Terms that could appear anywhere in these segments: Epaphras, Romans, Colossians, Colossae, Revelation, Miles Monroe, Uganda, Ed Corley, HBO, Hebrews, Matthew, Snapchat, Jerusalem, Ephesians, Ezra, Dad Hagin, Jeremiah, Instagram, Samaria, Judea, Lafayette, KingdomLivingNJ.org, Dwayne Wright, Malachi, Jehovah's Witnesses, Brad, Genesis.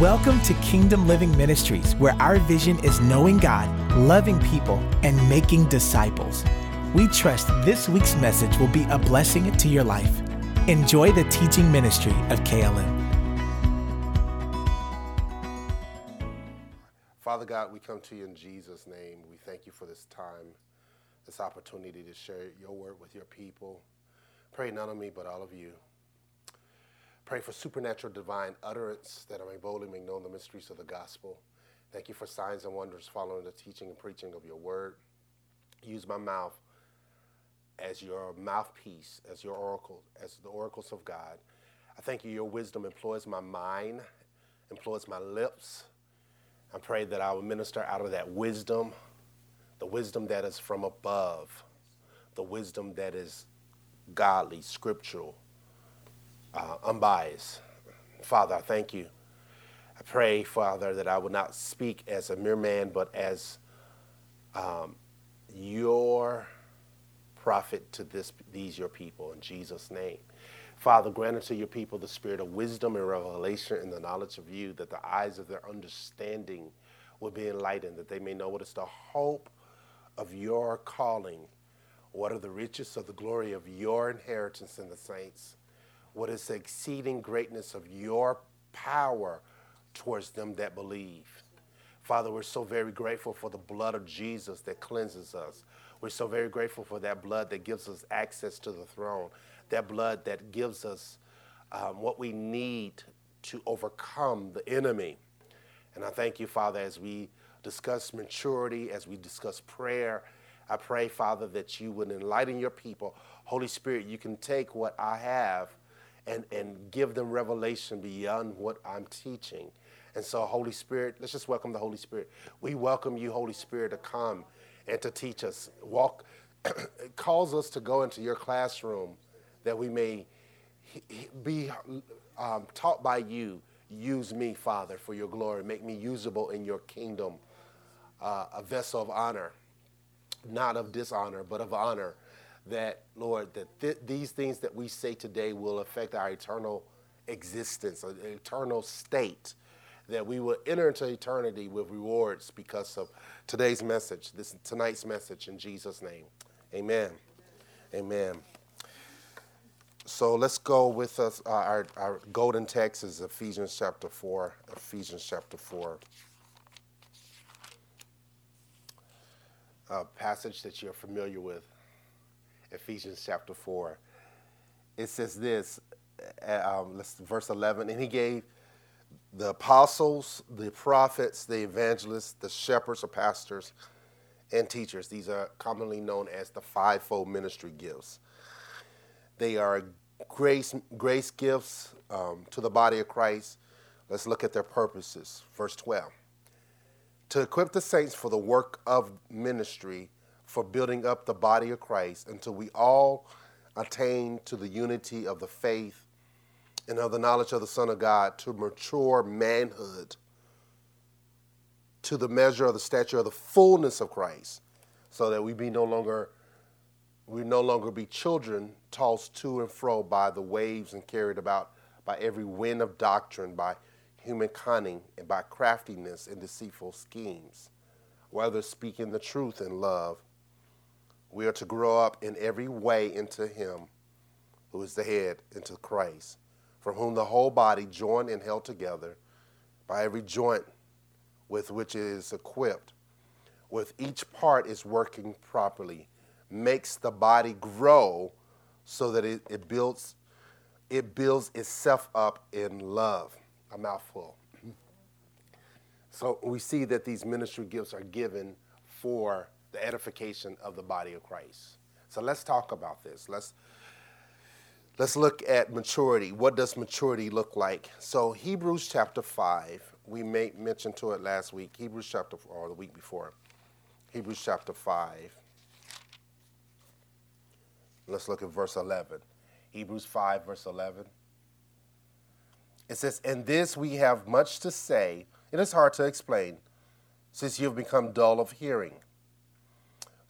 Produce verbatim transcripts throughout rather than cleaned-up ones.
Welcome to Kingdom Living Ministries, where our vision is knowing God, loving people, and making disciples. We trust this week's message will be a blessing to your life. Enjoy the teaching ministry of K L M. Father God, we come to you in Jesus' name. We thank you for this time, this opportunity to share your word with your people. Pray not on me, but all of you. Pray for supernatural divine utterance that I may boldly make known the mysteries of the gospel. Thank you for signs and wonders following the teaching and preaching of your word. Use my mouth as your mouthpiece, as your oracle, as the oracles of God. I thank you, your wisdom employs my mind, employs my lips. I pray that I will minister out of that wisdom, the wisdom that is from above, the wisdom that is godly, scriptural. Uh, unbiased. Father, I thank you. I pray, Father, that I would not speak as a mere man, but as um, your prophet to this, these your people, in Jesus' name. Father, grant unto your people the spirit of wisdom and revelation and the knowledge of you, that the eyes of their understanding will be enlightened, that they may know what is the hope of your calling, what are the riches of the glory of your inheritance in the saints, what is the exceeding greatness of your power towards them that believe. Father, we're so very grateful for the blood of Jesus that cleanses us. We're so very grateful for that blood that gives us access to the throne, that blood that gives us um, what we need to overcome the enemy. And I thank you, Father, as we discuss maturity, as we discuss prayer, I pray, Father, that you would enlighten your people. Holy Spirit, you can take what I have And, and give them revelation beyond what I'm teaching. And so, Holy Spirit, let's just welcome the Holy Spirit. We welcome you, Holy Spirit, to come and to teach us. Walk, calls us to go into your classroom that we may be um, taught by you. Use me, Father, for your glory. Make me usable in your kingdom, uh, a vessel of honor, not of dishonor, but of honor. That, Lord, that th- these things that we say today will affect our eternal existence, an eternal state, that we will enter into eternity with rewards because of today's message, this tonight's message, in Jesus' name. Amen. Amen. Amen. So let's go with us. Uh, our, our golden text is Ephesians chapter four. Ephesians chapter four. A passage that you're familiar with. Ephesians chapter four, it says this, um, let's, verse eleven, and he gave the apostles, the prophets, the evangelists, the shepherds or pastors, and teachers. These are commonly known as the fivefold ministry gifts. They are grace, grace gifts um, to the body of Christ. Let's look at their purposes. Verse twelve, to equip the saints for the work of ministry, for building up the body of Christ until we all attain to the unity of the faith and of the knowledge of the Son of God, to mature manhood, to the measure of the stature of the fullness of Christ, so that we be no longer, we no longer be children tossed to and fro by the waves and carried about by every wind of doctrine, by human cunning and by craftiness and deceitful schemes. Whether speaking the truth in love, we are to grow up in every way into him who is the head, into Christ, from whom the whole body, joined and held together by every joint with which it is equipped, with each part is working properly, makes the body grow so that it, it builds it builds itself up in love. A mouthful. So we see that these ministry gifts are given for the edification of the body of Christ. So let's talk about this. Let's let's look at maturity. What does maturity look like? So Hebrews chapter five, we made mention to it last week. Hebrews chapter or the week before. Hebrews chapter five. Let's look at verse eleven. Hebrews five, verse eleven. It says, "In this we have much to say. It is hard to explain, since you've become dull of hearing."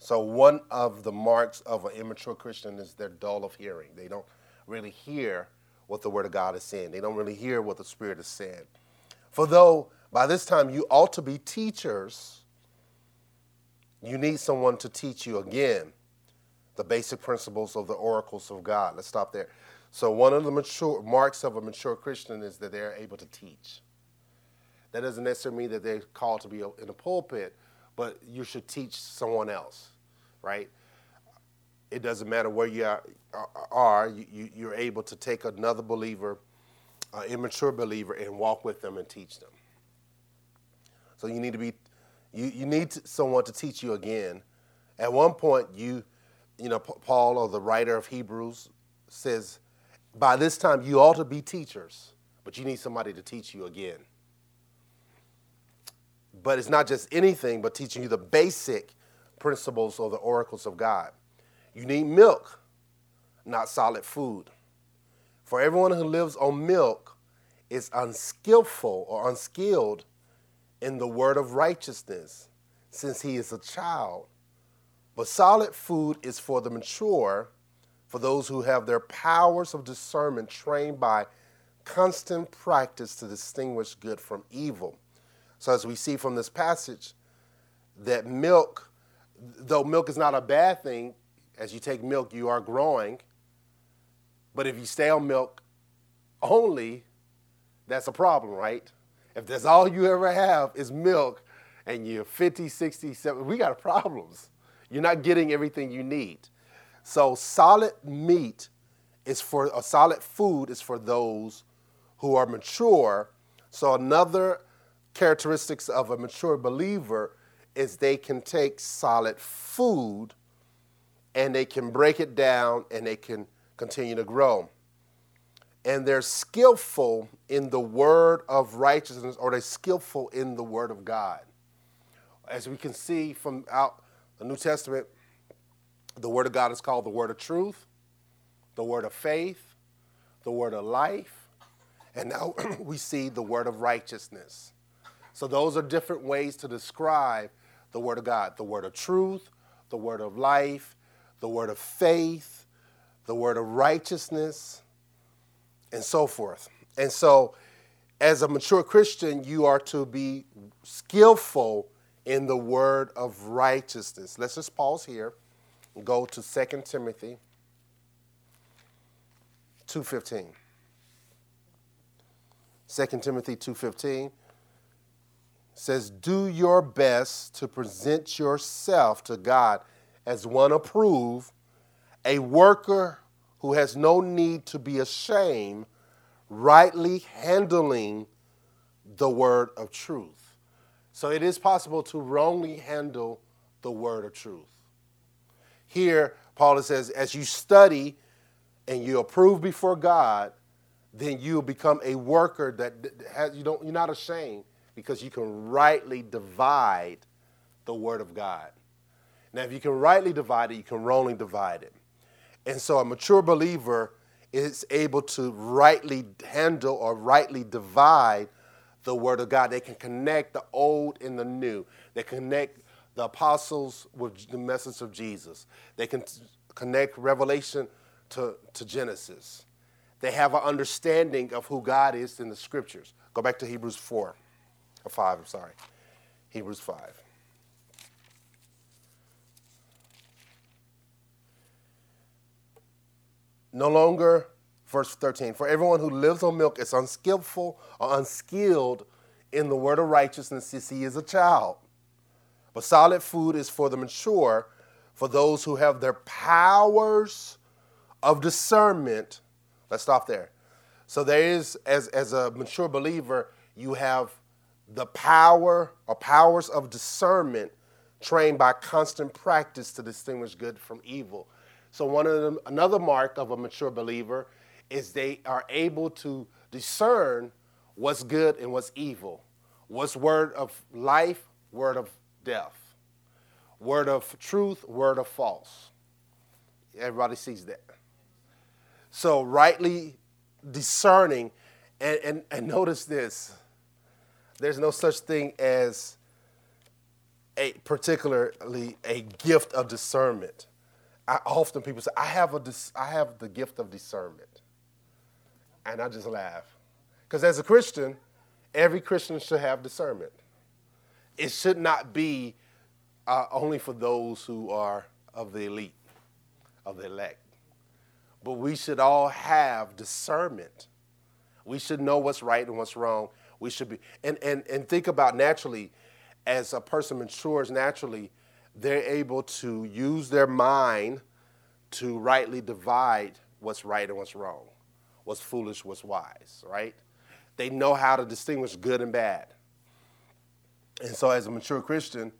So one of the marks of an immature Christian is they're dull of hearing. They don't really hear what the Word of God is saying. They don't really hear what the Spirit is saying. For though by this time you ought to be teachers, you need someone to teach you again the basic principles of the oracles of God. Let's stop there. So one of the mature marks of a mature Christian is that they're able to teach. That doesn't necessarily mean that they're called to be in a pulpit, but you should teach someone else, right? It doesn't matter where you are, you're able to take another believer, an immature believer, and walk with them and teach them. So you need to be, you, you need someone to teach you again. At one point, you, you know, Paul or the writer of Hebrews says, by this time you ought to be teachers, but you need somebody to teach you again. But it's not just anything, but teaching you the basic principles or the oracles of God. You need milk, not solid food. For everyone who lives on milk is unskillful or unskilled in the word of righteousness, since he is a child. But solid food is for the mature, for those who have their powers of discernment trained by constant practice to distinguish good from evil. So as we see from this passage, that milk, though milk is not a bad thing, as you take milk, you are growing. But if you stay on milk only, that's a problem, right? If that's all you ever have is milk and you're fifty, sixty, seventy, we got problems. You're not getting everything you need. So solid meat is for, a solid food is for those who are mature. So another characteristics of a mature believer is they can take solid food and they can break it down and they can continue to grow. And they're skillful in the word of righteousness, or they're skillful in the word of God. As we can see from out the New Testament, the word of God is called the word of truth, the word of faith, the word of life, and now we see the word of righteousness. So those are different ways to describe the word of God, the word of truth, the word of life, the word of faith, the word of righteousness, and so forth. And so as a mature Christian, you are to be skillful in the word of righteousness. Let's just pause here and go to Second Timothy two fifteen. Second Timothy two fifteen. Says, do your best to present yourself to God as one approved, a worker who has no need to be ashamed, rightly handling the word of truth. So it is possible to wrongly handle the word of truth. Here, Paul says, as you study and you approve before God, then you'll become a worker that has, you don't, you're not ashamed, because you can rightly divide the word of God. Now, if you can rightly divide it, you can wrongly divide it. And so a mature believer is able to rightly handle or rightly divide the word of God. They can connect the old and the new. They connect the apostles with the message of Jesus. They can t- connect Revelation to, to Genesis. They have an understanding of who God is in the scriptures. Go back to Hebrews four. Or five, I'm sorry. Hebrews five. No longer, verse thirteen, for everyone who lives on milk is unskillful or unskilled in the word of righteousness, since he is a child. But solid food is for the mature, for those who have their powers of discernment. Let's stop there. So there is, as, as a mature believer, you have the power or powers of discernment trained by constant practice to distinguish good from evil. So one of them, another mark of a mature believer is they are able to discern what's good and what's evil, what's word of life, word of death, word of truth, word of false. Everybody sees that. So rightly discerning, and, and, and notice this, there's no such thing as a particularly a gift of discernment. I often people say, I have a dis, I have the gift of discernment. And I just laugh. Because as a Christian, Every Christian should have discernment. It should not be uh, only for those who are of the elite, of the elect. But we should all have discernment. We should know what's right and what's wrong. We should be, and, and, and think about naturally, as a person matures naturally, they're able to use their mind to rightly divide what's right and what's wrong, what's foolish, what's wise, right? They know how to distinguish good and bad. And so as a mature Christian,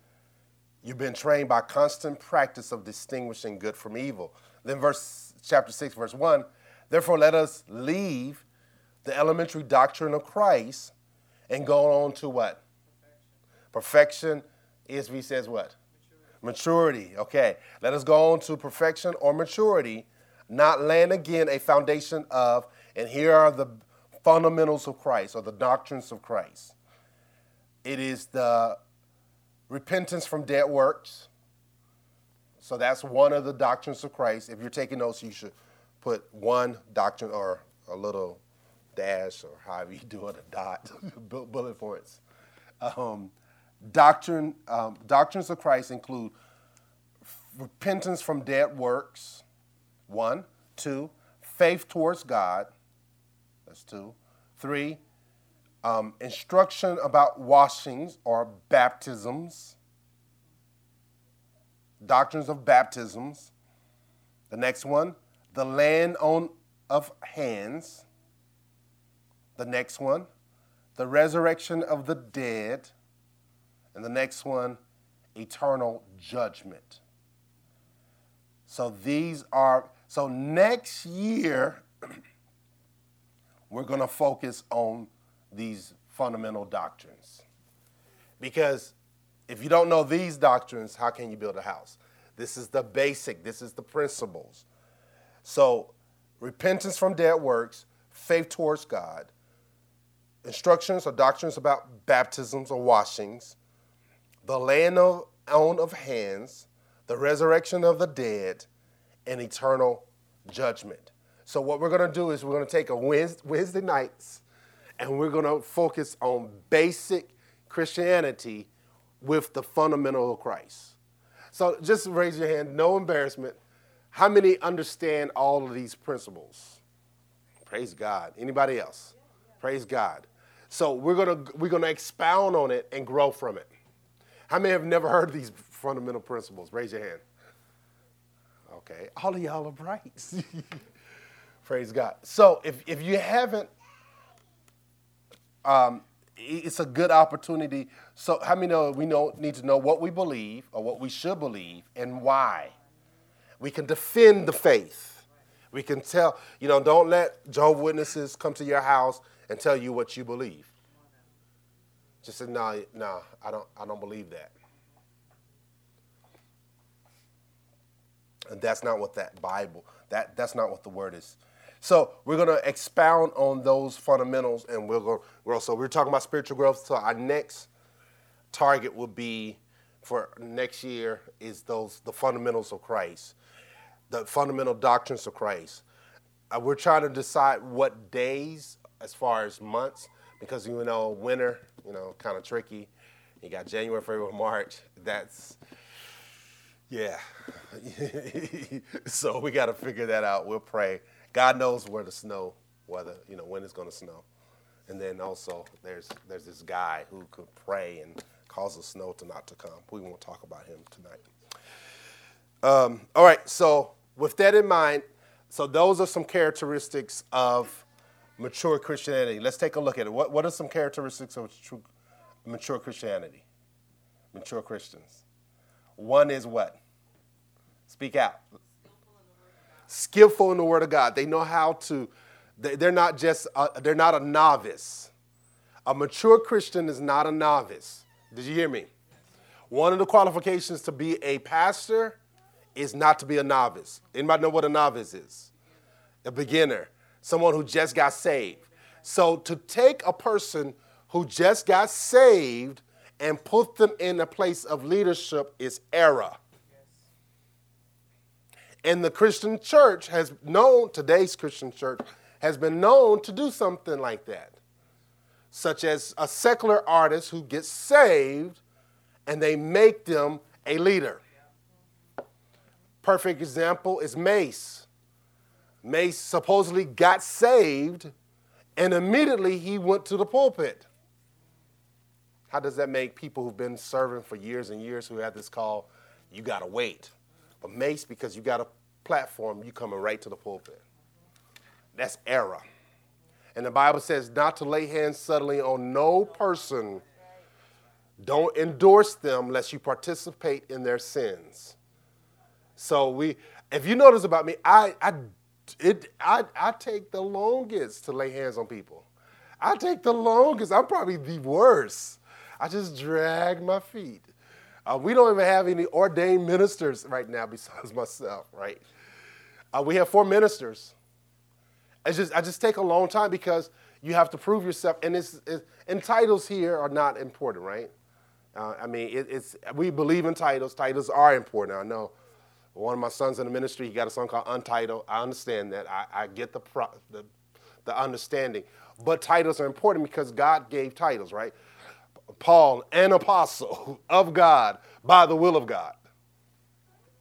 you've been trained by constant practice of distinguishing good from evil. Then verse chapter six, verse one, therefore let us leave the elementary doctrine of Christ and go on to what? Perfection. Perfection. E S V says what? Maturity. Maturity. Okay. Let us go on to perfection or maturity, not laying again a foundation of, and here are the fundamentals of Christ or the doctrines of Christ. It is the repentance from dead works. So that's one of the doctrines of Christ. If you're taking notes, you should put one doctrine or a little dash or however you do it, a dot, bullet points. Um, doctrine, um, doctrines of Christ include repentance from dead works, one. Two, faith towards God, that's two. Three, um, instruction about washings or baptisms, doctrines of baptisms. The next one, the laying on of hands. The next one, the resurrection of the dead. And the next one, eternal judgment. So these are, so next year, we're going to focus on these fundamental doctrines. Because if you don't know these doctrines, how can you build a house? This is the basic, this is the principles. So repentance from dead works, faith towards God, instructions or doctrines about baptisms or washings, the laying on of hands, the resurrection of the dead, and eternal judgment. So what we're going to do is we're going to take a Wednesday, Wednesday nights, and we're going to focus on basic Christianity with the fundamental of Christ. So just raise your hand, no embarrassment. How many understand all of these principles? Praise God. Anybody else? Praise God. So we're going to we're going to expound on it and grow from it. How many have never heard these fundamental principles? Raise your hand. Okay. All of y'all are bright. Praise God. So if, if you haven't, um, it's a good opportunity. So how many know we know need to know what we believe or what we should believe and why? We can defend the faith. We can tell, you know, don't let Jehovah's Witnesses come to your house and tell you what you believe. Just said, no, nah, no, nah, I don't, I don't believe that. And that's not what that Bible, that, that's not what the word is. So we're going to expound on those fundamentals and we'll go grow. So we're talking about spiritual growth. So our next target will be for next year is those, the fundamentals of Christ, the fundamental doctrines of Christ. Uh, we're trying to decide what days as far as months, because, you know, winter, you know, kind of tricky. You got January, February, March. That's, yeah. So we got to figure that out. We'll pray. God knows where the snow, whether, you know, when it's going to snow. And then also there's there's this guy who could pray and cause the snow to not to come. We won't talk about him tonight. Um, all right. So with that in mind, so those are some characteristics of mature Christianity. Let's take a look at it. What, what are some characteristics of true, mature Christianity? Mature Christians. One is what? Speak out. Skillful in the Word of God. They know how to, they, they're not just, a, they're not a novice. A mature Christian is not a novice. Did you hear me? One of the qualifications to be a pastor is not to be a novice. Anybody know what a novice is? A beginner. Someone who just got saved. So to take a person who just got saved and put them in a place of leadership is error. And the Christian church has known, today's Christian church, has been known to do something like that. such as a secular artist who gets saved and they make them a leader. Perfect example is Mace. Mace supposedly got saved and immediately he went to the pulpit. How does that make people who've been serving for years and years who have this call, you got to wait? But Mace, because you got a platform, you coming right to the pulpit. That's error. And the Bible says not to lay hands suddenly on no person. Don't endorse them lest you participate in their sins. So we, if you notice about me, I, I, it, I, I take the longest to lay hands on people. I take the longest. I'm probably the worst. I just drag my feet. Uh, we don't even have any ordained ministers right now besides myself, right? Uh, we have four ministers. It's just, I just take a long time because you have to prove yourself. And, it's, it's, and titles here are not important, right? Uh, I mean, it, it's we believe in titles. Titles are important. I know one of my sons in the ministry, he got a song called Untitled. I understand that. I, I get the, pro, the the understanding. But titles are important because God gave titles, right? Paul, an apostle of God by the will of God,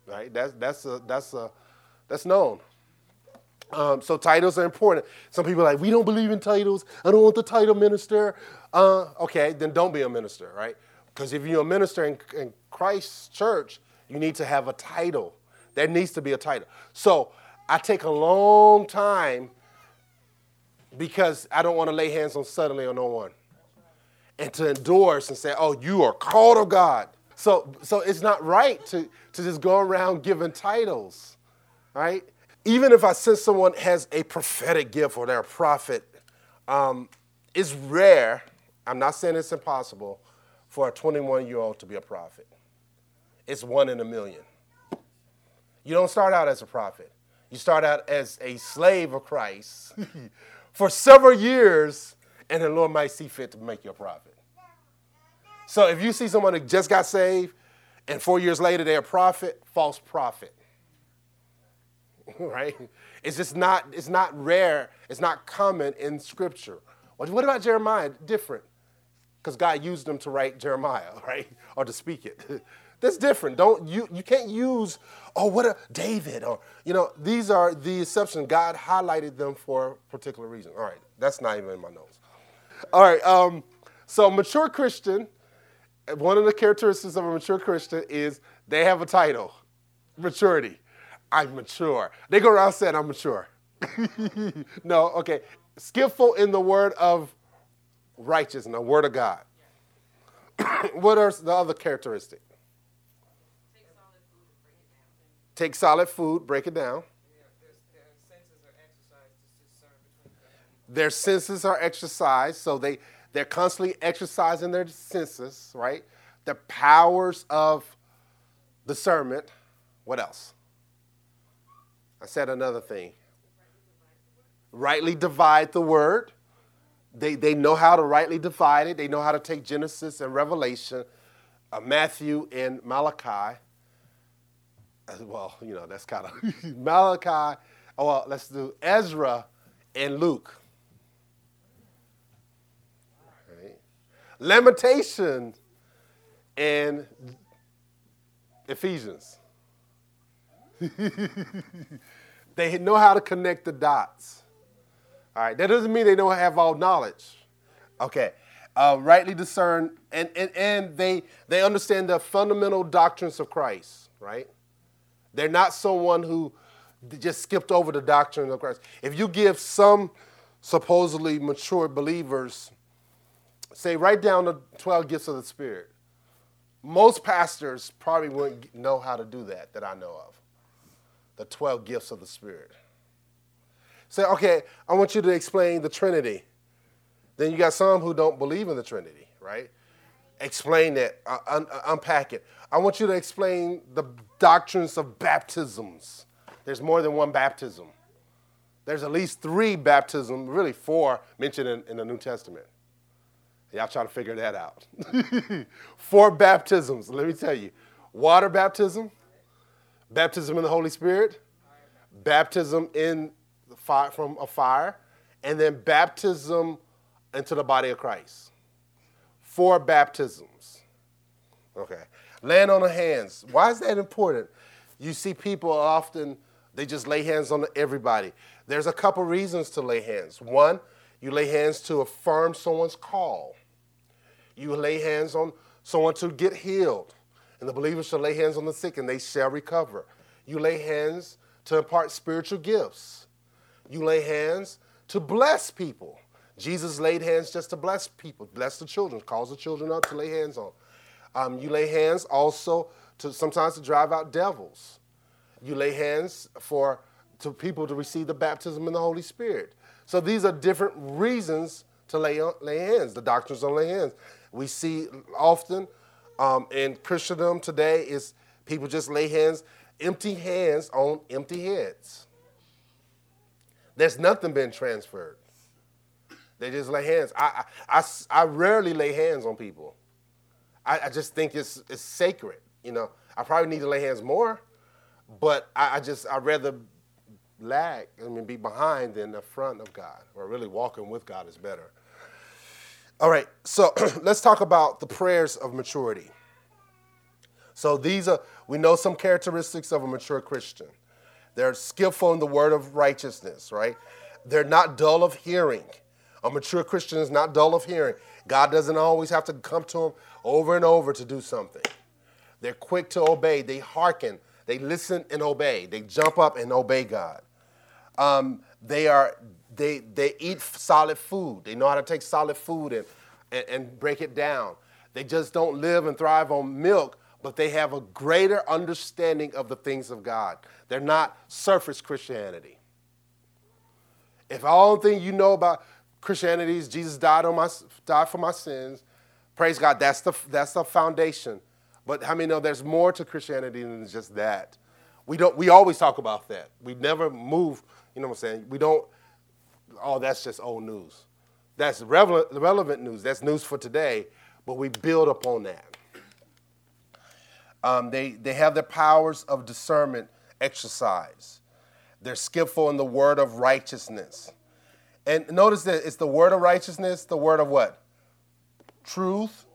right? That's that's a, that's a, that's known. Um, so titles are important. Some people are like, we don't believe in titles. I don't want the title minister. Uh, okay, then don't be a minister, right? Because if you're a minister in, in Christ's church, you need to have a title. There needs to be a title. So I take a long time because I don't want to lay hands on suddenly on no one. And to endorse and say, oh, you are called of God. So so it's not right to, to just go around giving titles, right? Even if I sense someone has a prophetic gift or they're a prophet, um, it's rare, I'm not saying it's impossible, for a twenty-one-year-old to be a prophet. It's one in a million. You don't start out as a prophet. You start out as a slave of Christ for several years, and the Lord might see fit to make you a prophet. So if you see someone that just got saved, and four years later they're a prophet, false prophet. Right? It's just not, it's not rare. It's not common in Scripture. What about Jeremiah? Different. Because God used him to write Jeremiah, right? Or to speak it. That's different. Don't you you can't use, oh, what a David, or you know, these are the exceptions. God highlighted them for a particular reason. All right, that's not even in my notes. All right, um, so mature Christian, one of the characteristics of a mature Christian is they have a title, maturity. I'm mature. They go around saying I'm mature. No, okay. Skillful in the word of righteousness, the word of God. What are the other characteristics? Take solid food and break it down. Take solid food, break it down. Yeah, their, their senses are exercised to discern between them. Their senses are exercised, so they, they're constantly exercising their senses, right? The powers of discernment. What else? I said another thing. Rightly divide the word. They they know how to rightly divide it. They know how to take Genesis and Revelation, uh, Matthew and Malachi. Well, you know, that's kind of Malachi. Oh, well, let's do Ezra and Luke. Right. Lamentations and Ephesians. They know how to connect the dots. All right, that doesn't mean they don't have all knowledge. Okay, uh, rightly discern, and, and, and they they understand the fundamental doctrines of Christ, right? They're not someone who just skipped over the doctrine of Christ. If you give some supposedly mature believers, say, write down the twelve gifts of the Spirit, most pastors probably wouldn't know how to do that that I know of. The twelve gifts of the Spirit. Say, so, okay, I want you to explain the Trinity. Then you got some who don't believe in the Trinity, right? Explain that, uh, un- unpack it. I want you to explain the doctrines of baptisms. There's more than one baptism. There's at least three baptisms, really four, mentioned in, in the New Testament. Y'all trying to figure that out. Four baptisms, let me tell you. Water baptism. Baptism in the Holy Spirit, baptism in the fire, from a fire, and then baptism into the body of Christ. Four baptisms. Okay. Laying on of hands. Why is that important? You see people often, they just lay hands on everybody. There's a couple reasons to lay hands. One, you lay hands to affirm someone's call. You lay hands on someone to get healed. And the believers shall lay hands on the sick and they shall recover. You lay hands to impart spiritual gifts. You lay hands to bless people. Jesus laid hands just to bless people, bless the children, calls the children up to lay hands on. Um, you lay hands also to sometimes to drive out devils. You lay hands for to people to receive the baptism in the Holy Spirit. So these are different reasons to lay on, lay hands. The doctrines on lay hands. We see often um, in Christendom today is people just lay hands, empty hands on empty heads. There's nothing been transferred. They just lay hands. I I, I, I rarely lay hands on people. I, I just think it's it's sacred. You know, I probably need to lay hands more, but I, I just, I'd rather lag, I mean, be behind than the front of God, or really walking with God is better. All right, so let's talk about the prayers of maturity. So these are, we know some characteristics of a mature Christian. They're skillful in the word of righteousness, right? They're not dull of hearing. A mature Christian is not dull of hearing. God doesn't always have to come to him over and over to do something. They're quick to obey. They hearken. They listen and obey. They jump up and obey God. Um, they are they they eat solid food. They know how to take solid food and, and, and break it down. They just don't live and thrive on milk, but they have a greater understanding of the things of God. They're not surface Christianity. If all the thing you know about Christianity is Jesus died on my died for my sins, praise God. That's the that's the foundation. But how many know there's more to Christianity than just that? We don't. We always talk about that. We never move. You know what I'm saying? We don't. Oh, that's just old news. That's relevant, relevant news. That's news for today. But we build upon that. Um, they they have their powers of discernment exercised. They're skillful in the word of righteousness. And notice that it's the word of righteousness, the word of what? Truth,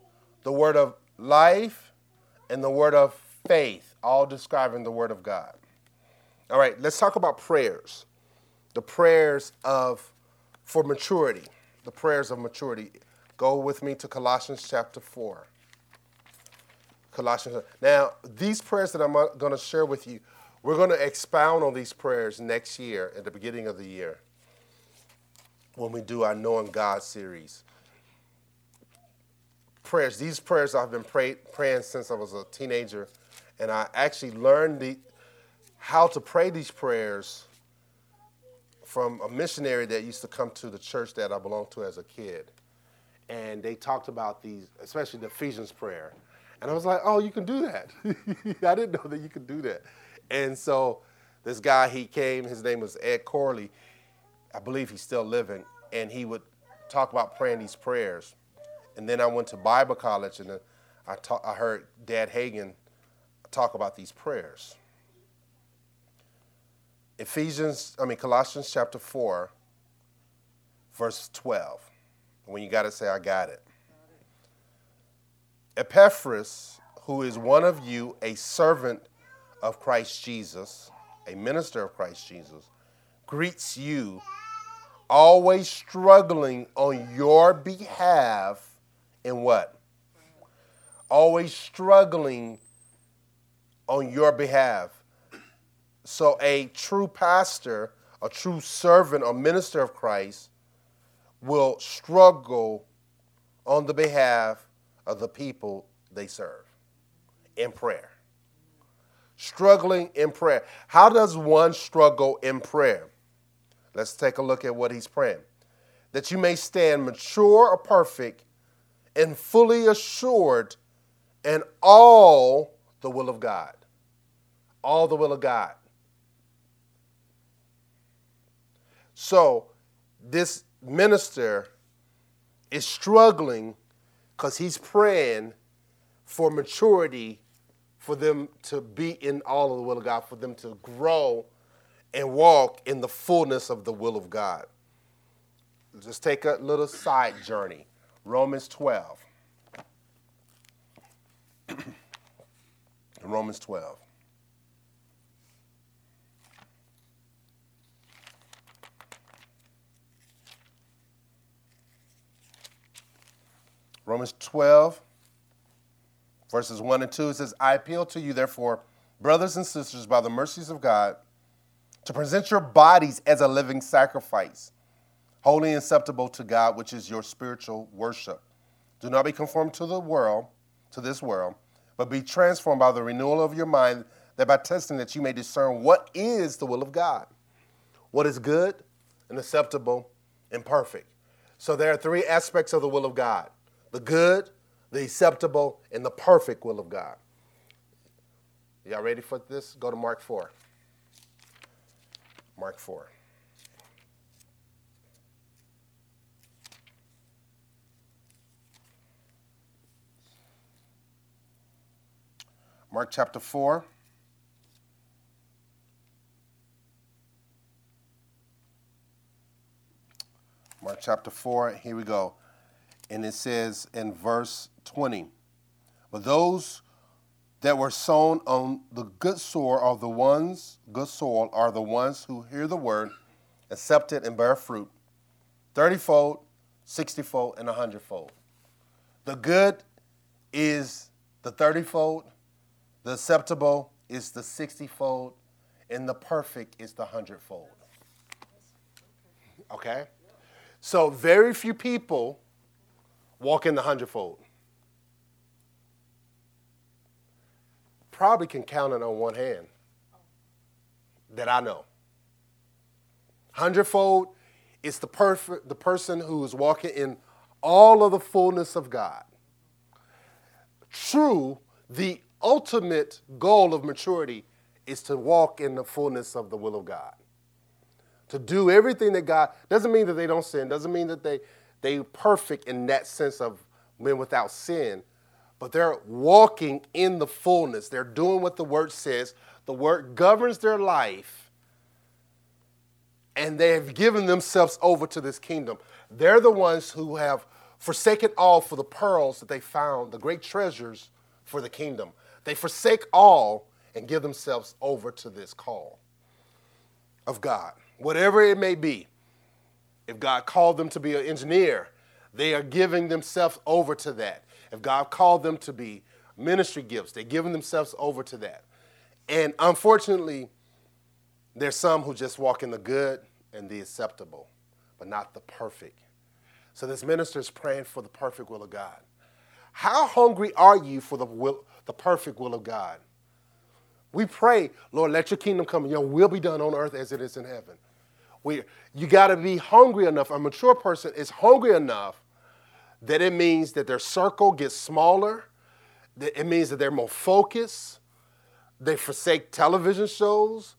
the word of life, and the word of faith, all describing the word of God. All right, let's talk about prayers. The prayers of, for maturity. The prayers of maturity. Go with me to Colossians chapter four. Colossians. Now, these prayers that I'm going to share with you, we're going to expound on these prayers next year at the beginning of the year when we do our Knowing God series. Prayers. These prayers I've been pray, praying since I was a teenager, and I actually learned the, how to pray these prayers from a missionary that used to come to the church that I belonged to as a kid. And they talked about these, especially the Ephesians prayer. And I was like, oh, you can do that. I didn't know that you could do that. And so this guy, he came, his name was Ed Corley. I believe he's still living. And he would talk about praying these prayers. And then I went to Bible college, and I, ta- I heard Dad Hagin talk about these prayers. Ephesians, I mean, Colossians chapter four, verse twelve. When you got to say, I got it. Epaphras, who is one of you, a servant of Christ Jesus, a minister of Christ Jesus, greets you, always struggling on your behalf in what? Always struggling on your behalf. So a true pastor, a true servant or minister of Christ will struggle on the behalf of the people they serve in prayer. Struggling in prayer. How does one struggle in prayer? Let's take a look at what he's praying. That you may stand mature or perfect and fully assured in all the will of God. All the will of God. So this minister is struggling because he's praying for maturity, for them to be in all of the will of God, for them to grow and walk in the fullness of the will of God. just take a little side journey. Romans twelve. Romans twelve. Romans twelve, verses one and two, it says, I appeal to you, therefore, brothers and sisters, by the mercies of God, to present your bodies as a living sacrifice, holy and acceptable to God, which is your spiritual worship. Do not be conformed to the world, to this world, but be transformed by the renewal of your mind, that by testing that you may discern what is the will of God, what is good and acceptable and perfect. So there are three aspects of the will of God: the good, the acceptable, and the perfect will of God. Y'all ready for this? Go to Mark four. Mark four. Mark chapter four. Mark chapter four, here we go. And it says in verse twenty, but those that were sown on the good soil are the ones, good soil are the ones who hear the word, accept it, and bear fruit, thirty-fold, sixty-fold, and a hundredfold. The good is the thirty-fold, the acceptable is the sixty-fold, and the perfect is the hundredfold. Okay? So very few people walk in the hundredfold. Probably can count it on one hand that I know. Hundredfold is the perfect, the person who is walking in all of the fullness of God. True, the ultimate goal of maturity is to walk in the fullness of the will of God. To do everything that God, doesn't mean that they don't sin, doesn't mean that they they perfect in that sense of men without sin. But they're walking in the fullness. They're doing what the word says. The word governs their life. And they have given themselves over to this kingdom. They're the ones who have forsaken all for the pearls that they found, the great treasures for the kingdom. They forsake all and give themselves over to this call of God. Whatever it may be, if God called them to be an engineer, they are giving themselves over to that. If God called them to be ministry gifts, they're giving themselves over to that. And unfortunately, there's some who just walk in the good and the acceptable, but not the perfect. So this minister is praying for the perfect will of God. How hungry are you for the will, the perfect will of God? We pray, Lord, let your kingdom come. Your will be done on earth as it is in heaven. We, you got to be hungry enough. A mature person is hungry enough that it means that their circle gets smaller, that it means that they're more focused, they forsake television shows.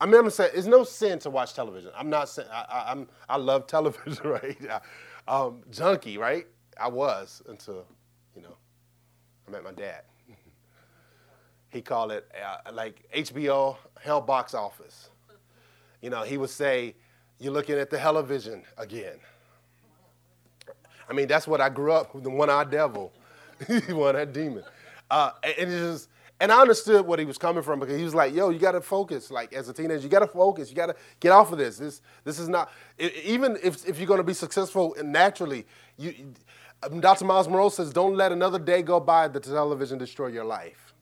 I mean, I'm saying it's no sin to watch television. I'm not saying, I, I'm, I love television, right? I, um, junkie, right? I was until, you know, I met my dad. He called it uh, like H B O Hell Box Office. You know, he would say, you're looking at the television again. I mean, that's what I grew up with, the one-eyed devil, the one-eyed demon. Uh, and, it just, and I understood what he was coming from, because he was like, yo, you got to focus. Like, as a teenager, you got to focus. You got to get off of this. This this is not, it, even if, if you're going to be successful naturally, you, Doctor Miles Monroe says, don't let another day go by that the television destroy your life.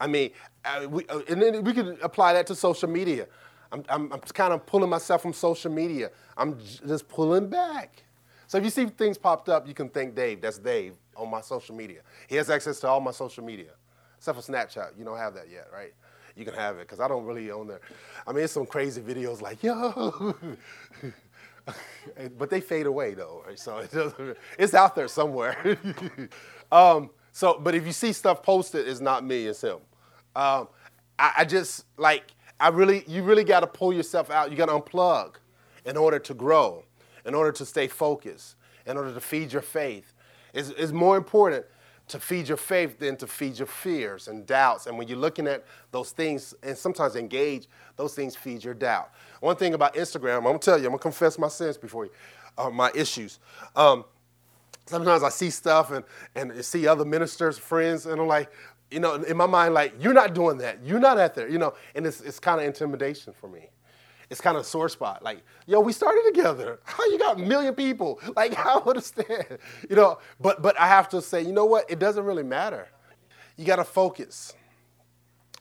I mean, I, we, and then we could apply that to social media. I'm, I'm, I'm kind of pulling myself from social media. I'm just pulling back. So if you see things popped up, you can thank Dave. That's Dave on my social media. He has access to all my social media, except for Snapchat. You don't have that yet, right? You can have it, because I don't really own there. I mean, it's some crazy videos like, yo. But they fade away, though. Right? So it doesn't, it's out there somewhere. um, so, but if you see stuff posted, it's not me, it's him. Um, I, I just, like, I really, you really got to pull yourself out. You got to unplug in order to grow, in order to stay focused, in order to feed your faith. It's, it's more important to feed your faith than to feed your fears and doubts. And when you're looking at those things and sometimes engage, those things feed your doubt. One thing about Instagram, I'm going to tell you, I'm going to confess my sins before you. uh, my issues. Um, sometimes I see stuff and, and see other ministers, friends, and I'm like, you know, in my mind, like, you're not doing that. You're not out there, you know, and it's it's kind of intimidation for me. It's kind of a sore spot. Like, yo, we started together. How you got a million people? Like, I understand, you know, but but I have to say, you know what? It doesn't really matter. You got to focus.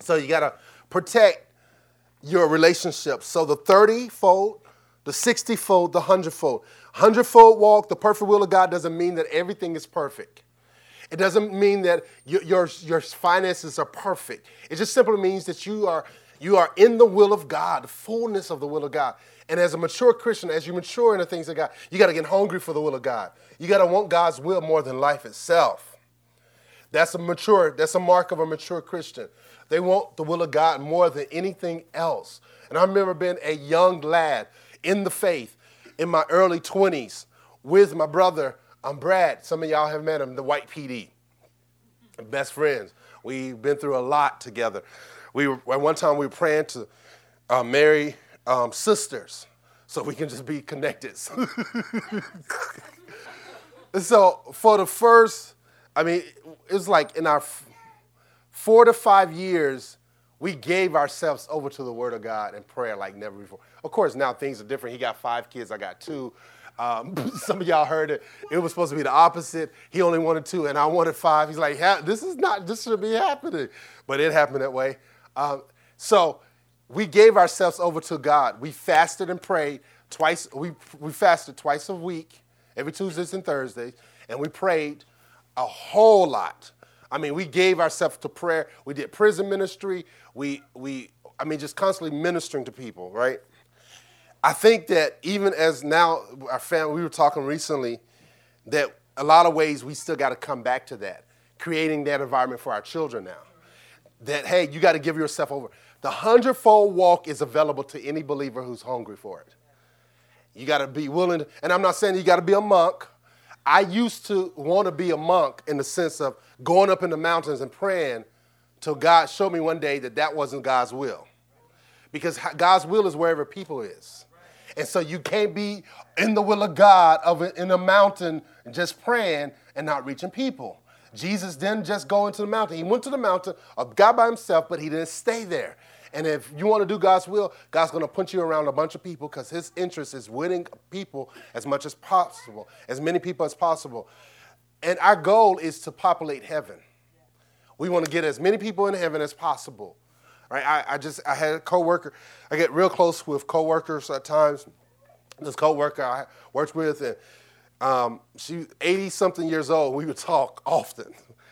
So you got to protect your relationship. So the thirty-fold, the sixty-fold, the one hundred-fold. one hundred-fold walk, the perfect will of God doesn't mean that everything is perfect. It doesn't mean that your, your, your finances are perfect. It just simply means that you are you are in the will of God, the fullness of the will of God. And as a mature Christian, as you mature in the things of God, you got to get hungry for the will of God. You got to want God's will more than life itself. That's a mature, that's a mark of a mature Christian. They want the will of God more than anything else. And I remember being a young lad in the faith in my early twenties with my brother, um, Brad. Some of y'all have met him, the white P D. Best friends. We've been through a lot together. We were, at one time we were praying to uh, marry um, sisters so we can just be connected. So for the first, I mean, it was like in our f- four to five years, we gave ourselves over to the Word of God and prayer like never before. Of course, now things are different. He got five kids. I got two. Um, some of y'all heard it. It was supposed to be the opposite. He only wanted two, and I wanted five. He's like, yeah, this is not, this should be happening. But it happened that way. Um, so we gave ourselves over to God. We fasted and prayed twice. We we fasted twice a week, every Tuesdays and Thursdays, and we prayed a whole lot. I mean, we gave ourselves to prayer. We did prison ministry. We, we I mean, just constantly ministering to people, right? I think that even as now our family, we were talking recently that a lot of ways we still got to come back to that, creating that environment for our children now. That, hey, you got to give yourself over. The hundredfold walk is available to any believer who's hungry for it. You got to be willing to, and I'm not saying you got to be a monk. I used to want to be a monk in the sense of going up in the mountains and praying till God showed me one day that that wasn't God's will. Because God's will is wherever people is. And so you can't be in the will of God of a, in a mountain just praying and not reaching people. Jesus didn't just go into the mountain. He went to the mountain of God by himself, but he didn't stay there. And if you want to do God's will, God's going to put you around a bunch of people because his interest is winning people as much as possible, as many people as possible. And our goal is to populate heaven. We want to get as many people in heaven as possible. Right? I, I just, I had a coworker. I get real close with coworkers at times. This coworker I worked with, and um, she eighty-something years old. We would talk often.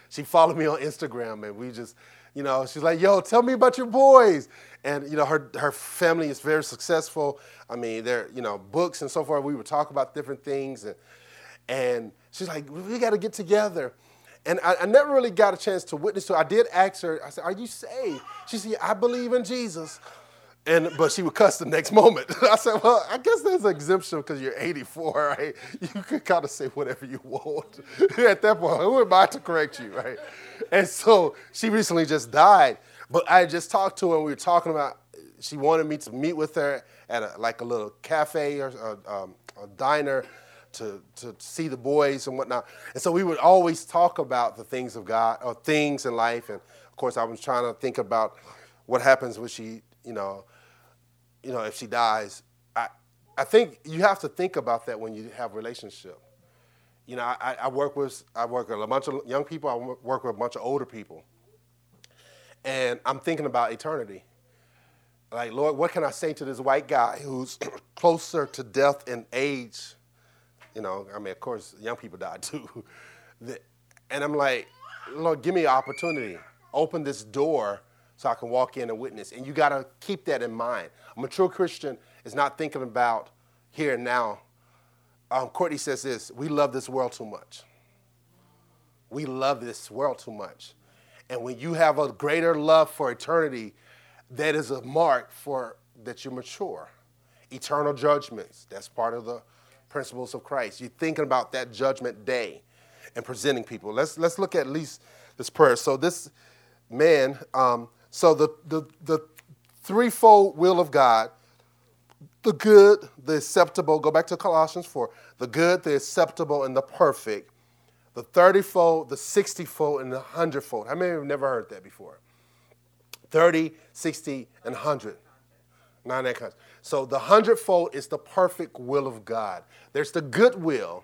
She followed me on Instagram, and we just, you know, she's like, yo, tell me about your boys. And, you know, her her family is very successful. I mean, they're, you know, books and so forth. We would talk about different things, and and she's like, we got to get together. And I, I never really got a chance to witness to her. I did ask her, I said, are you saved? She said, I believe in Jesus. And but she would cuss the next moment. I said, well, I guess there's an exemption because you're eighty-four, right? You could kind of say whatever you want. At that point, who am I to correct you, right? And so she recently just died. But I just talked to her, and we were talking about, she wanted me to meet with her at a, like a little cafe or a, um, a diner. To, to see the boys and whatnot. And so we would always talk about the things of God or things in life. And of course, I was trying to think about what happens when she, you know, you know, if she dies. I, I think you have to think about that when you have a relationship. You know, I, I work with, I work with a bunch of young people. I work with a bunch of older people. And I'm thinking about eternity. Like, Lord, what can I say to this white guy who's closer to death in age? You know, I mean, of course, young people die too. And I'm like, Lord, give me an opportunity. Open this door so I can walk in and witness. And you got to keep that in mind. A mature Christian is not thinking about here and now. Um, Courtney says this, we love this world too much. We love this world too much. And when you have a greater love for eternity, that is a mark for that you're mature. Eternal judgments, that's part of the principles of Christ. You're thinking about that judgment day and presenting people. Let's let's look at least this prayer. So this man, um, so the, the the threefold will of God, the good, the acceptable. Go back to Colossians four. The good, the acceptable, and the perfect. The thirty-fold, the sixty-fold, and the hundredfold. How many have never heard that before? thirty, sixty, and one hundred. Nine that kind. So the hundredfold is the perfect will of God. There's the good will,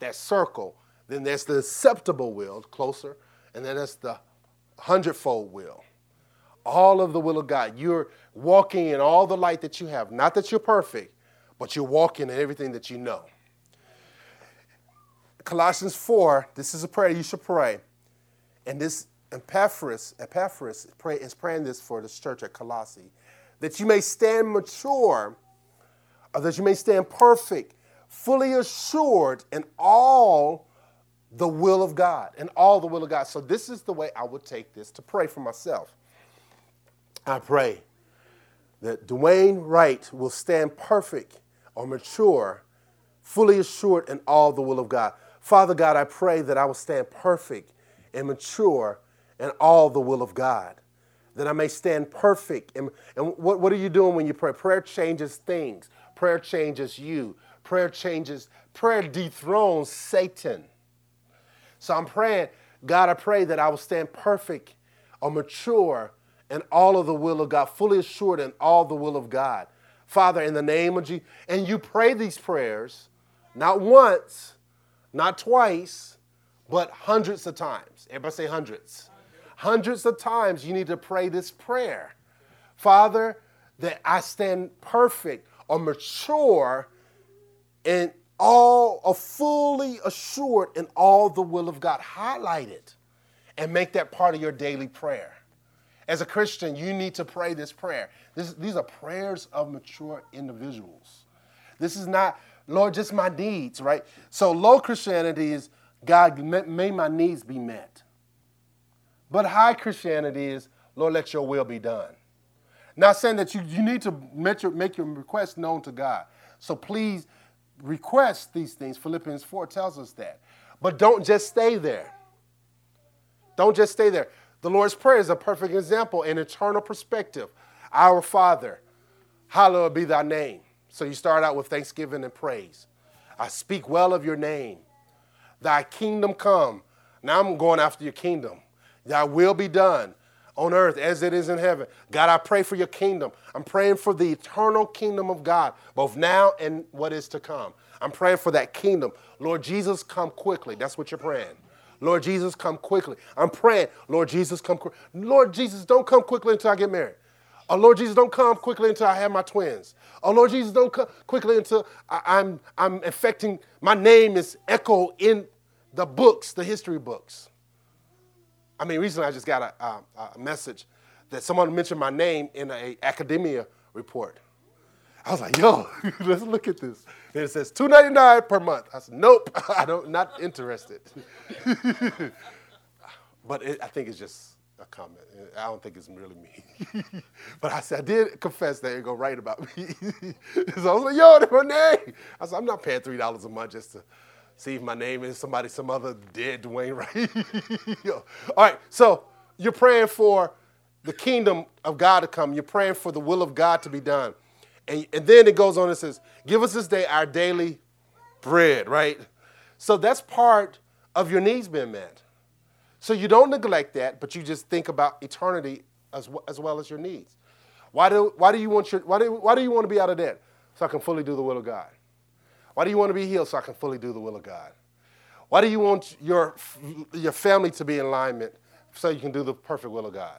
that circle. Then there's the acceptable will, closer. And then there's the hundredfold will. All of the will of God. You're walking in all the light that you have. Not that you're perfect, but you're walking in everything that you know. Colossians four, this is a prayer you should pray. And this Epaphras, Epaphras pray, is praying this for this church at Colossae. That you may stand mature, or that you may stand perfect, fully assured in all the will of God, in all the will of God. So this is the way I would take this to pray for myself. I pray that Dwayne Wright will stand perfect or mature, fully assured in all the will of God. Father God, I pray that I will stand perfect and mature in all the will of God, that I may stand perfect. And, and what, what are you doing when you pray? Prayer changes things. Prayer changes you. Prayer changes. Prayer dethrones Satan. So I'm praying, God, I pray that I will stand perfect or mature in all of the will of God, fully assured in all the will of God. Father, in the name of Jesus, and you pray these prayers, not once, not twice, but hundreds of times. Everybody say hundreds. Hundreds of times you need to pray this prayer. Father, that I stand perfect or mature in all, or fully assured in all the will of God. Highlight it and make that part of your daily prayer. As a Christian, you need to pray this prayer. This, these are prayers of mature individuals. This is not, Lord, just my needs, right? So low Christianity is, God, may my needs be met. But high Christianity is, Lord, let your will be done. Not saying that you, you need to make your, make your request known to God. So please request these things. Philippians four tells us that. But don't just stay there. Don't just stay there. The Lord's Prayer is a perfect example, an eternal perspective. Our Father, hallowed be thy name. So you start out with thanksgiving and praise. I speak well of your name. Thy kingdom come. Now I'm going after your kingdom. Thy will be done on earth as it is in heaven. God, I pray for your kingdom. I'm praying for the eternal kingdom of God, both now and what is to come. I'm praying for that kingdom. Lord Jesus, come quickly. That's what you're praying. Lord Jesus, come quickly. I'm praying, Lord Jesus, come quickly. Lord Jesus, don't come quickly until I get married. Oh, Lord Jesus, don't come quickly until I have my twins. Oh, Lord Jesus, don't come quickly until I, I'm I'm affecting, my name is echoed in the books, the history books. I mean, recently I just got a, a, a message that someone mentioned my name in an academia report. I was like, yo, let's look at this. And it says two dollars and ninety-nine cents per month. I said, nope, I don't, not interested. But it, I think it's just a comment. I don't think it's really me. But I said, I did confess that it go right about me. So I was like, yo, that's my name. I said, I'm not paying three dollars a month just to see if my name is somebody, some other dead Dwayne Wright. All right, so you're praying for the kingdom of God to come. You're praying for the will of God to be done. And, and then it goes on and says, give us this day our daily bread, right? So that's part of your needs being met. So you don't neglect that, but you just think about eternity as, w- as well as your needs. Why do, why do you want your, why do, why do you want to be out of debt? So I can fully do the will of God. Why do you want to be healed? So I can fully do the will of God. Why do you want your your family to be in alignment? So you can do the perfect will of God.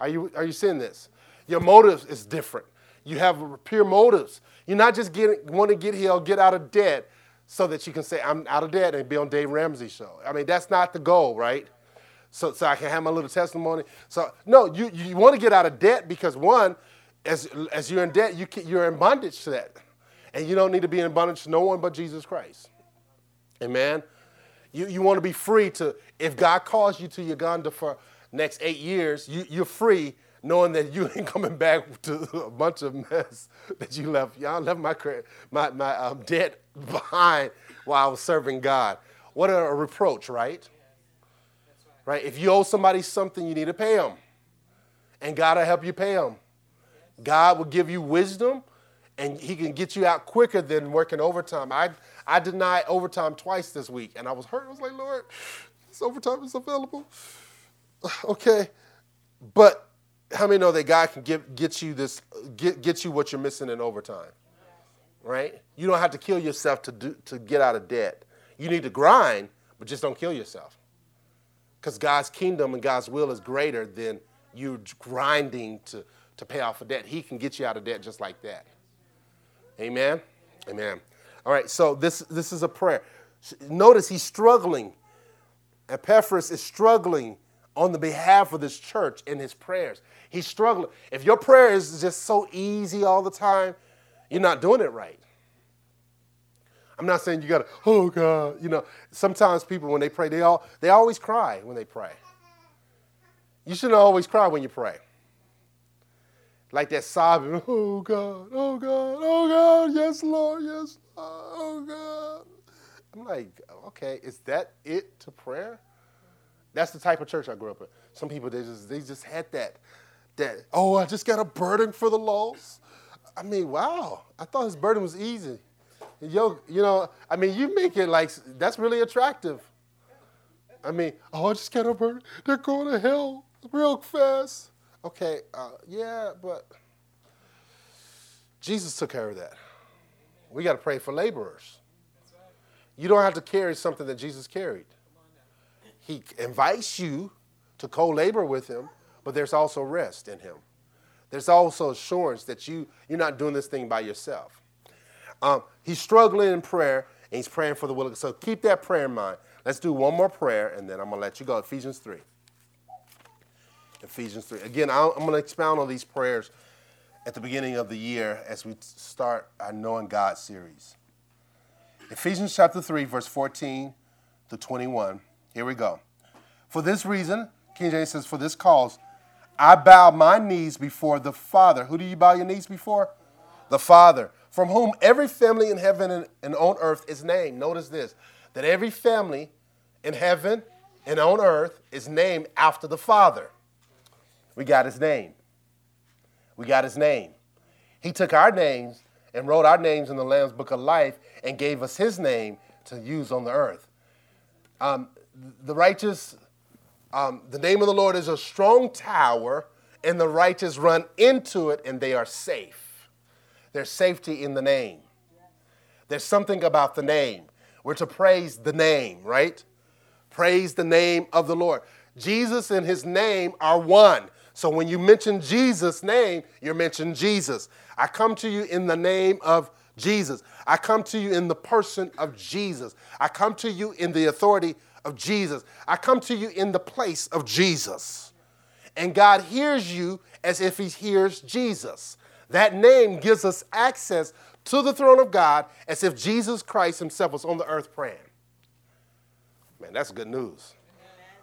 Are you are you seeing this? Your motive is different. You have pure motives. You're not just getting, want to get healed, get out of debt, so that you can say, I'm out of debt and be on Dave Ramsey's show. I mean, that's not the goal, right? So so I can have my little testimony. So no, you, you want to get out of debt because one, as as you're in debt, you can, you're in bondage to that. And you don't need to be in bondage to no one but Jesus Christ. Amen. You you want to be free to, if God calls you to Uganda for next eight years, you, you're free knowing that you ain't coming back to a bunch of mess that you left. Y'all left my my, my um, debt behind while I was serving God. What a reproach, right? Right? If you owe somebody something, you need to pay them. And God will help you pay them. God will give you wisdom and he can get you out quicker than working overtime. I I denied overtime twice this week, and I was hurt. I was like, Lord, this overtime is available. Okay, but how many know that God can get get you this get get you what you're missing in overtime, right? You don't have to kill yourself to do, to get out of debt. You need to grind, but just don't kill yourself, because God's kingdom and God's will is greater than you grinding to to pay off a debt. He can get you out of debt just like that. Amen? Amen. All right, so this this is a prayer. Notice he's struggling. Epaphras is struggling on the behalf of this church in his prayers. He's struggling. If your prayer is just so easy all the time, you're not doing it right. I'm not saying you got to, oh, God. You know, sometimes people, when they pray, they all they always cry when they pray. You shouldn't always cry when you pray. Like that sobbing, oh, God, oh, God, oh, God, yes, Lord, yes, Lord, oh, God. I'm like, okay, is that it to prayer? That's the type of church I grew up in. Some people, they just they just had that, that, oh, I just got a burden for the lost. I mean, wow, I thought his burden was easy. Yo, you know, I mean, you make it like, that's really attractive. I mean, oh, I just got a burden. They're going to hell real fast. Okay, uh, yeah, but Jesus took care of that. We got to pray for laborers. You don't have to carry something that Jesus carried. He invites you to co-labor with him, but there's also rest in him. There's also assurance that you, you're not doing this thing by yourself. Um, he's struggling in prayer, and he's praying for the will of God. So keep that prayer in mind. Let's do one more prayer, and then I'm going to let you go. Ephesians three. Ephesians three. Again, I'm going to expound on these prayers at the beginning of the year as we start our Knowing God series. Ephesians chapter three, verse fourteen to twenty-one. Here we go. For this reason, King James says, for this cause, I bow my knees before the Father. Who do you bow your knees before? The Father, from whom every family in heaven and on earth is named. Notice this, that every family in heaven and on earth is named after the Father. We got his name. We got his name. He took our names and wrote our names in the Lamb's Book of Life and gave us his name to use on the earth. Um, the righteous, um, the name of the Lord is a strong tower, and the righteous run into it, and they are safe. There's safety in the name. There's something about the name. We're to praise the name, right? Praise the name of the Lord. Jesus and his name are one. So when you mention Jesus' name, you're mentioning Jesus. I come to you in the name of Jesus. I come to you in the person of Jesus. I come to you in the authority of Jesus. I come to you in the place of Jesus. And God hears you as if he hears Jesus. That name gives us access to the throne of God as if Jesus Christ himself was on the earth praying. Man, that's good news.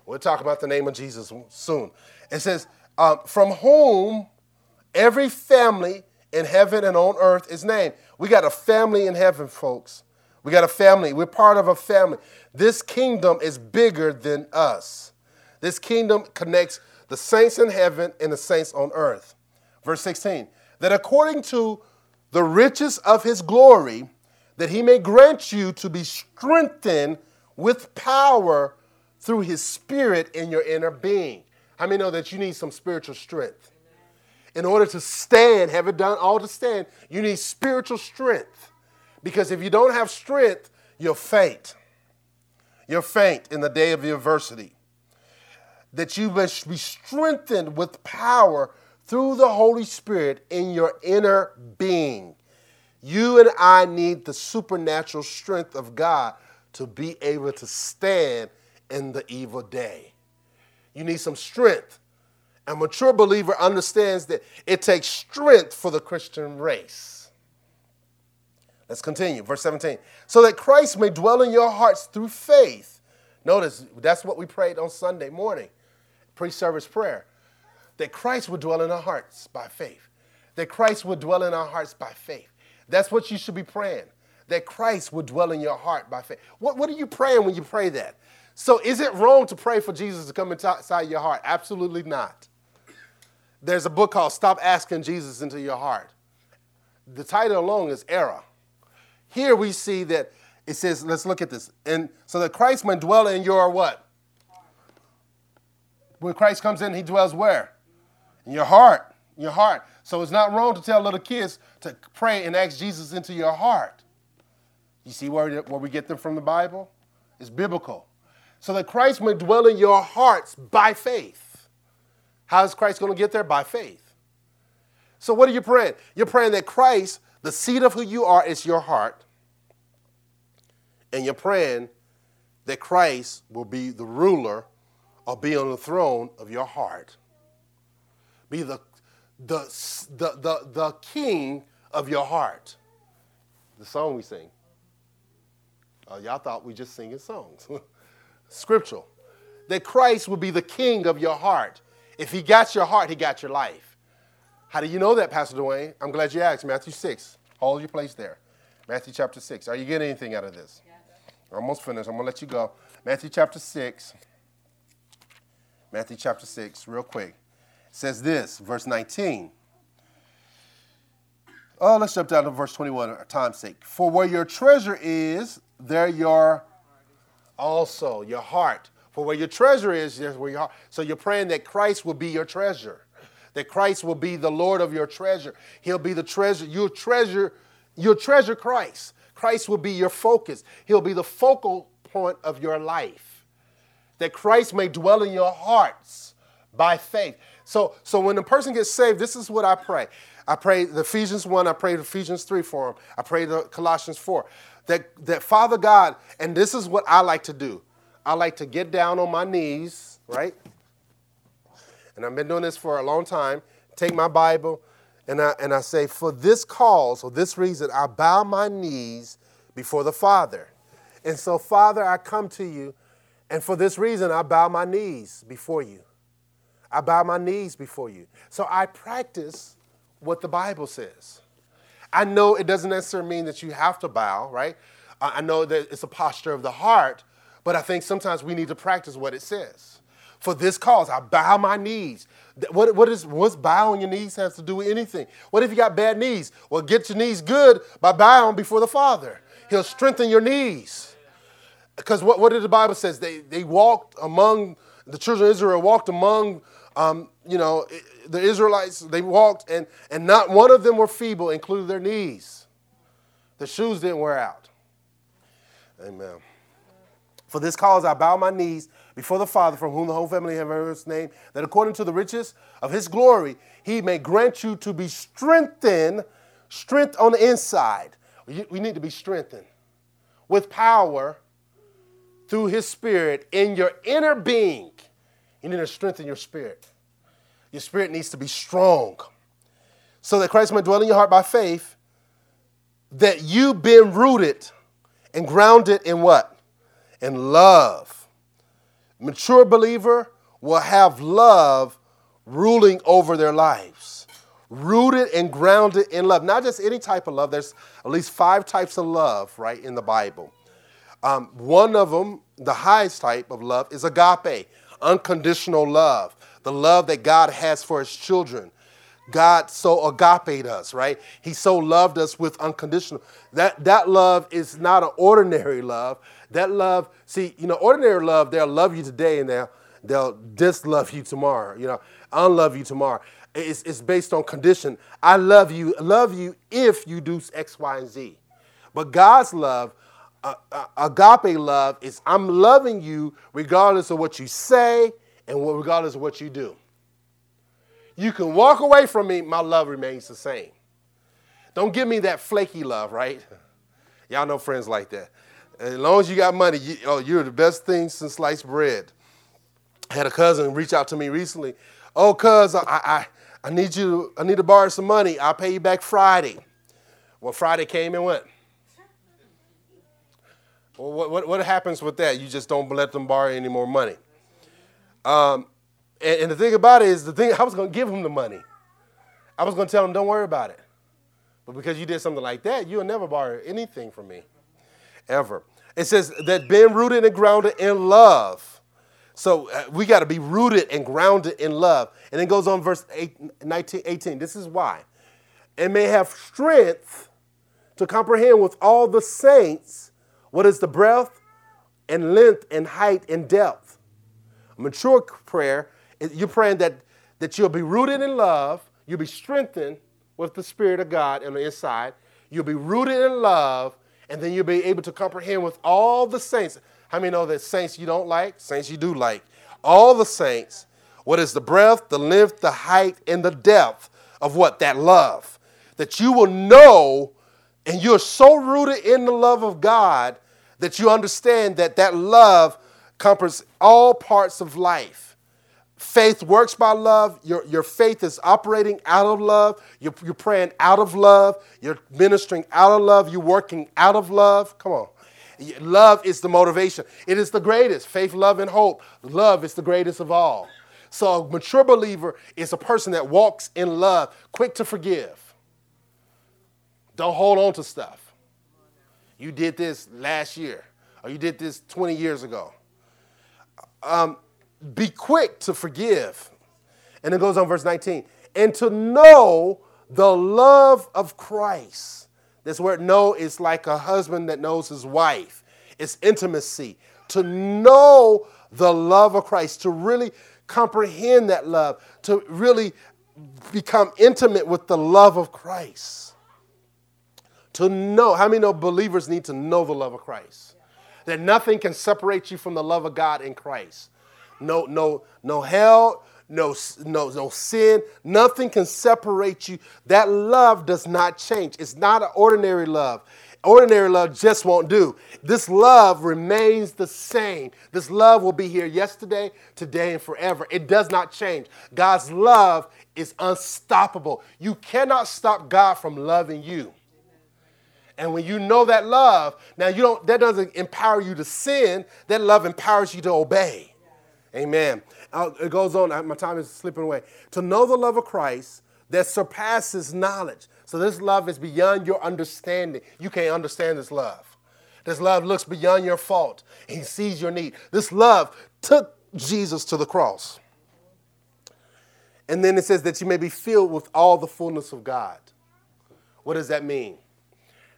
We'll talk about the name of Jesus soon. It says, um, from whom every family in heaven and on earth is named. We got a family in heaven, folks. We got a family. We're part of a family. This kingdom is bigger than us. This kingdom connects the saints in heaven and the saints on earth. Verse sixteen, that according to the riches of his glory, that he may grant you to be strengthened with power through his spirit in your inner being. How many know that you need some spiritual strength? In order to stand, have it done all to stand, you need spiritual strength. Because if you don't have strength, you'll faint. You'll faint in the day of adversity. That you must be strengthened with power through the Holy Spirit in your inner being. You and I need the supernatural strength of God to be able to stand in the evil day. You need some strength. A mature believer understands that it takes strength for the Christian race. Let's continue. Verse seventeen. So that Christ may dwell in your hearts through faith. Notice, that's what we prayed on Sunday morning. Pre-service prayer. That Christ would dwell in our hearts by faith. That Christ would dwell in our hearts by faith. That's what you should be praying. That Christ would dwell in your heart by faith. What, what are you praying when you pray that? So is it wrong to pray for Jesus to come inside your heart? Absolutely not. There's a book called Stop Asking Jesus Into Your Heart. the title alone is error. Here we see that it says, let's look at this. And so that Christ might dwell in your what? When Christ comes in, he dwells where? In your heart. In your heart. So it's not wrong to tell little kids to pray and ask Jesus into your heart. You see where, where we get them from the Bible? It's biblical. So that Christ might dwell in your hearts by faith. How is Christ going to get there? By faith. So what are you praying? You're praying that Christ, the seat of who you are, is your heart. And you're praying that Christ will be the ruler or be on the throne of your heart. Be the, the, the, the, the king of your heart. The song we sing. Uh, y'all thought we just singing songs. Scriptural. That Christ will be the king of your heart. If he got your heart, he got your life. How do you know that, Pastor Dwayne? I'm glad you asked. Matthew six. Hold your place there. Matthew chapter six. Are you getting anything out of this? Yeah. We're almost finished. I'm going to let you go. Matthew chapter six. Matthew chapter six, real quick. It says this, verse nineteen. Oh, let's jump down to verse twenty-one for time's sake. For where your treasure is, there your also, your heart. For where your treasure is, there's where your heart. So you're praying that Christ will be your treasure. That Christ will be the Lord of your treasure. He'll be the treasure. You'll treasure, you'll treasure Christ. Christ will be your focus. He'll be the focal point of your life. That Christ may dwell in your hearts by faith. So, so when a person gets saved, this is what I pray. I pray the Ephesians one. I pray the Ephesians three for him. I pray the Colossians four. That, that Father God, and this is what I like to do. I like to get down on my knees, right? And I've been doing this for a long time. Take my Bible, and I, and I say, for this cause, or this reason, I bow my knees before the Father. And so, Father, I come to you. And for this reason, I bow my knees before you. I bow my knees before you. So I practice what the Bible says. I know it doesn't necessarily mean that you have to bow, right? I know that it's a posture of the heart, but I think sometimes we need to practice what it says. For this cause, I bow my knees. What, what is, what's bowing your knees has to do with anything? What if you got bad knees? Well, get your knees good by bowing before the Father. He'll strengthen your knees. Because what, what did the Bible says? They they walked among, the children of Israel walked among, um, you know, the Israelites. They walked, and, and not one of them were feeble, including their knees. Their shoes didn't wear out. Amen. For this cause I bow my knees before the Father, from whom the whole family have heard his name, that according to the riches of his glory, he may grant you to be strengthened, strength on the inside. We need to be strengthened with power through his spirit in your inner being. You need to strengthen your spirit. Your spirit needs to be strong. So that Christ may dwell in your heart by faith, that you been rooted and grounded in what? In love. Mature believer will have love ruling over their lives. Rooted and grounded in love. Not just any type of love. There's at least five types of love, right, in the Bible. Um, one of them, the highest type of love, is agape, unconditional love, the love that God has for his children. God so agaped us, right? He so loved us with unconditional. That that love is not an ordinary love. That love, see, you know, ordinary love, they'll love you today and they'll they'll dislove you tomorrow, you know, unlove you tomorrow. It's, it's based on condition. I love you, love you if you do X, Y, and Z. But God's love, Uh, uh, agape love, is I'm loving you regardless of what you say and what, regardless of what you do. You can walk away from me, my love remains the same. Don't give me that flaky love, right? Y'all know friends like that. As long as you got money, you, oh, you're the best thing since sliced bread. I had a cousin reach out to me recently. Oh, cuz, I, I, I need you. I need to borrow some money. I'll pay you back Friday. Well, Friday came and went. Well, what, what, what happens with that? You just don't let them borrow any more money. Um, and, and the thing about it is, the thing I was going to give him the money. I was going to tell him, don't worry about it. But because you did something like that, you'll never borrow anything from me, ever. It says that being rooted and grounded in love. So uh, we got to be rooted and grounded in love. And it goes on verse eight, nineteen, eighteen. This is why. and may have strength to comprehend with all the saints what is the breadth and length and height and depth. A mature prayer, you're praying that, that you'll be rooted in love, you'll be strengthened with the Spirit of God on the inside, you'll be rooted in love, and then you'll be able to comprehend with all the saints. How many know that saints you don't like, saints you do like? All the saints, what is the breadth, the length, the height, and the depth of what? That love. That you will know, and you're so rooted in the love of God that you understand that that love covers all parts of life. Faith works by love. Your, your faith is operating out of love. You're, you're praying out of love. You're ministering out of love. You're working out of love. Come on. Love is the motivation. It is the greatest. Faith, love, and hope. Love is the greatest of all. So a mature believer is a person that walks in love, quick to forgive. Don't hold on to stuff. You did this last year, or you did this twenty years ago. Um, be quick to forgive. And it goes on verse nineteen. And to know the love of Christ. This word know is like a husband that knows his wife. It's intimacy. To know the love of Christ, to really comprehend that love, to really become intimate with the love of Christ. To know, how many know believers need to know the love of Christ? That nothing can separate you from the love of God in Christ. No, no, no hell, no, no, no sin. Nothing can separate you. That love does not change. It's not an ordinary love. Ordinary love just won't do. This love remains the same. This love will be here yesterday, today, and forever. It does not change. God's love is unstoppable. You cannot stop God from loving you. And when you know that love, now you don't, that doesn't empower you to sin. That love empowers you to obey. Amen. It goes on. My time is slipping away. To know the love of Christ that surpasses knowledge. So this love is beyond your understanding. You can't understand this love. This love looks beyond your fault. He sees your need. This love took Jesus to the cross. And then it says that you may be filled with all the fullness of God. What does that mean?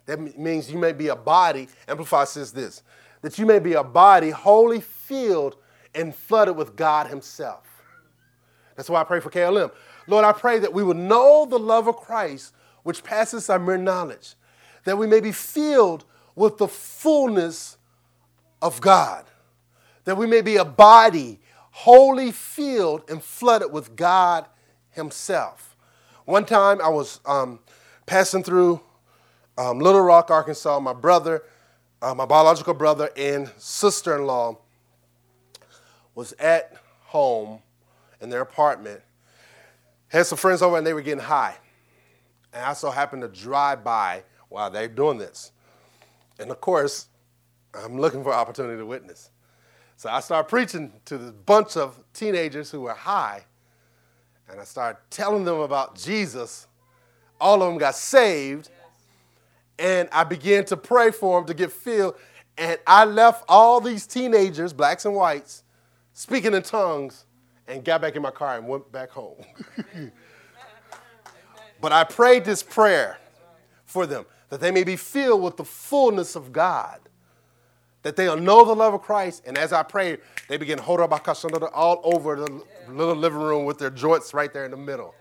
That means you may be a body. Amplify says this, that you may be a body wholly filled and flooded with God himself. That's why I pray for K L M. Lord, I pray that we will know the love of Christ, which passes our mere knowledge, that we may be filled with the fullness of God, that we may be a body wholly filled and flooded with God himself. One time I was um, passing through um, Little Rock, Arkansas. My brother, uh, my biological brother and sister-in-law was at home in their apartment, had some friends over, and they were getting high. And I so happened to drive by while they're doing this. And of course, I'm looking for an opportunity to witness. So I started preaching to this bunch of teenagers who were high. And I started telling them about Jesus. All of them got saved. And I began to pray for them to get filled. And I left all these teenagers, blacks and whites, speaking in tongues, and got back in my car and went back home. But I prayed this prayer for them, that they may be filled with the fullness of God, that they'll know the love of Christ. And as I prayed, they began all over the little living room with their joints right there in the middle.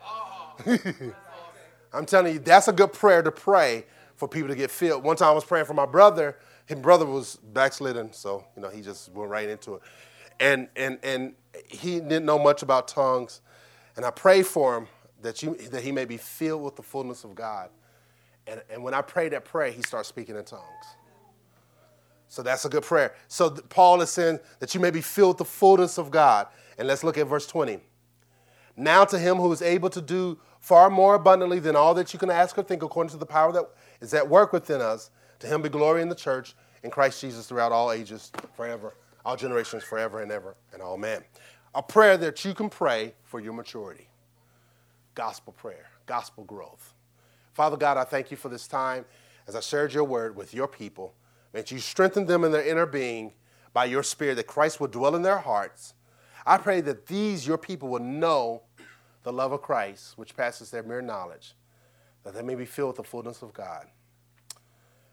I'm telling you, that's a good prayer to pray for people to get filled. One time I was praying for my brother. His brother was backslidden, so you know he just went right into it. And and and he didn't know much about tongues. And I prayed for him, that you that he may be filled with the fullness of God. And, and when I pray that prayer, he starts speaking in tongues. So that's a good prayer. So Paul is saying that you may be filled with the fullness of God. And let's look at verse twenty. Now to him who is able to do far more abundantly than all that you can ask or think according to the power that is at work within us, to him be glory in the church in Christ Jesus throughout all ages, forever, all generations, forever and ever, and all men. A prayer that you can pray for your maturity. Gospel prayer, gospel growth. Father God, I thank you for this time as I shared your word with your people. May you strengthen them in their inner being by your Spirit, that Christ will dwell in their hearts. I pray that these, your people, will know the love of Christ, which passes their mere knowledge, that they may be filled with the fullness of God.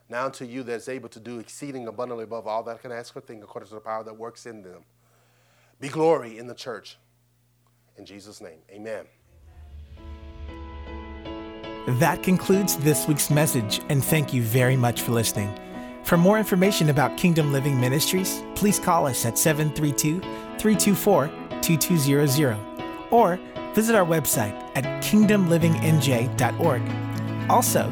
Now unto you that is able to do exceeding abundantly above all that I can ask or think, according to the power that works in them, be glory in the church. In Jesus' name, amen. That concludes this week's message, and thank you very much for listening. For more information about Kingdom Living Ministries, please call us at seven three two, three two four, two two zero zero or visit our website at Kingdom Living N J dot org. Also,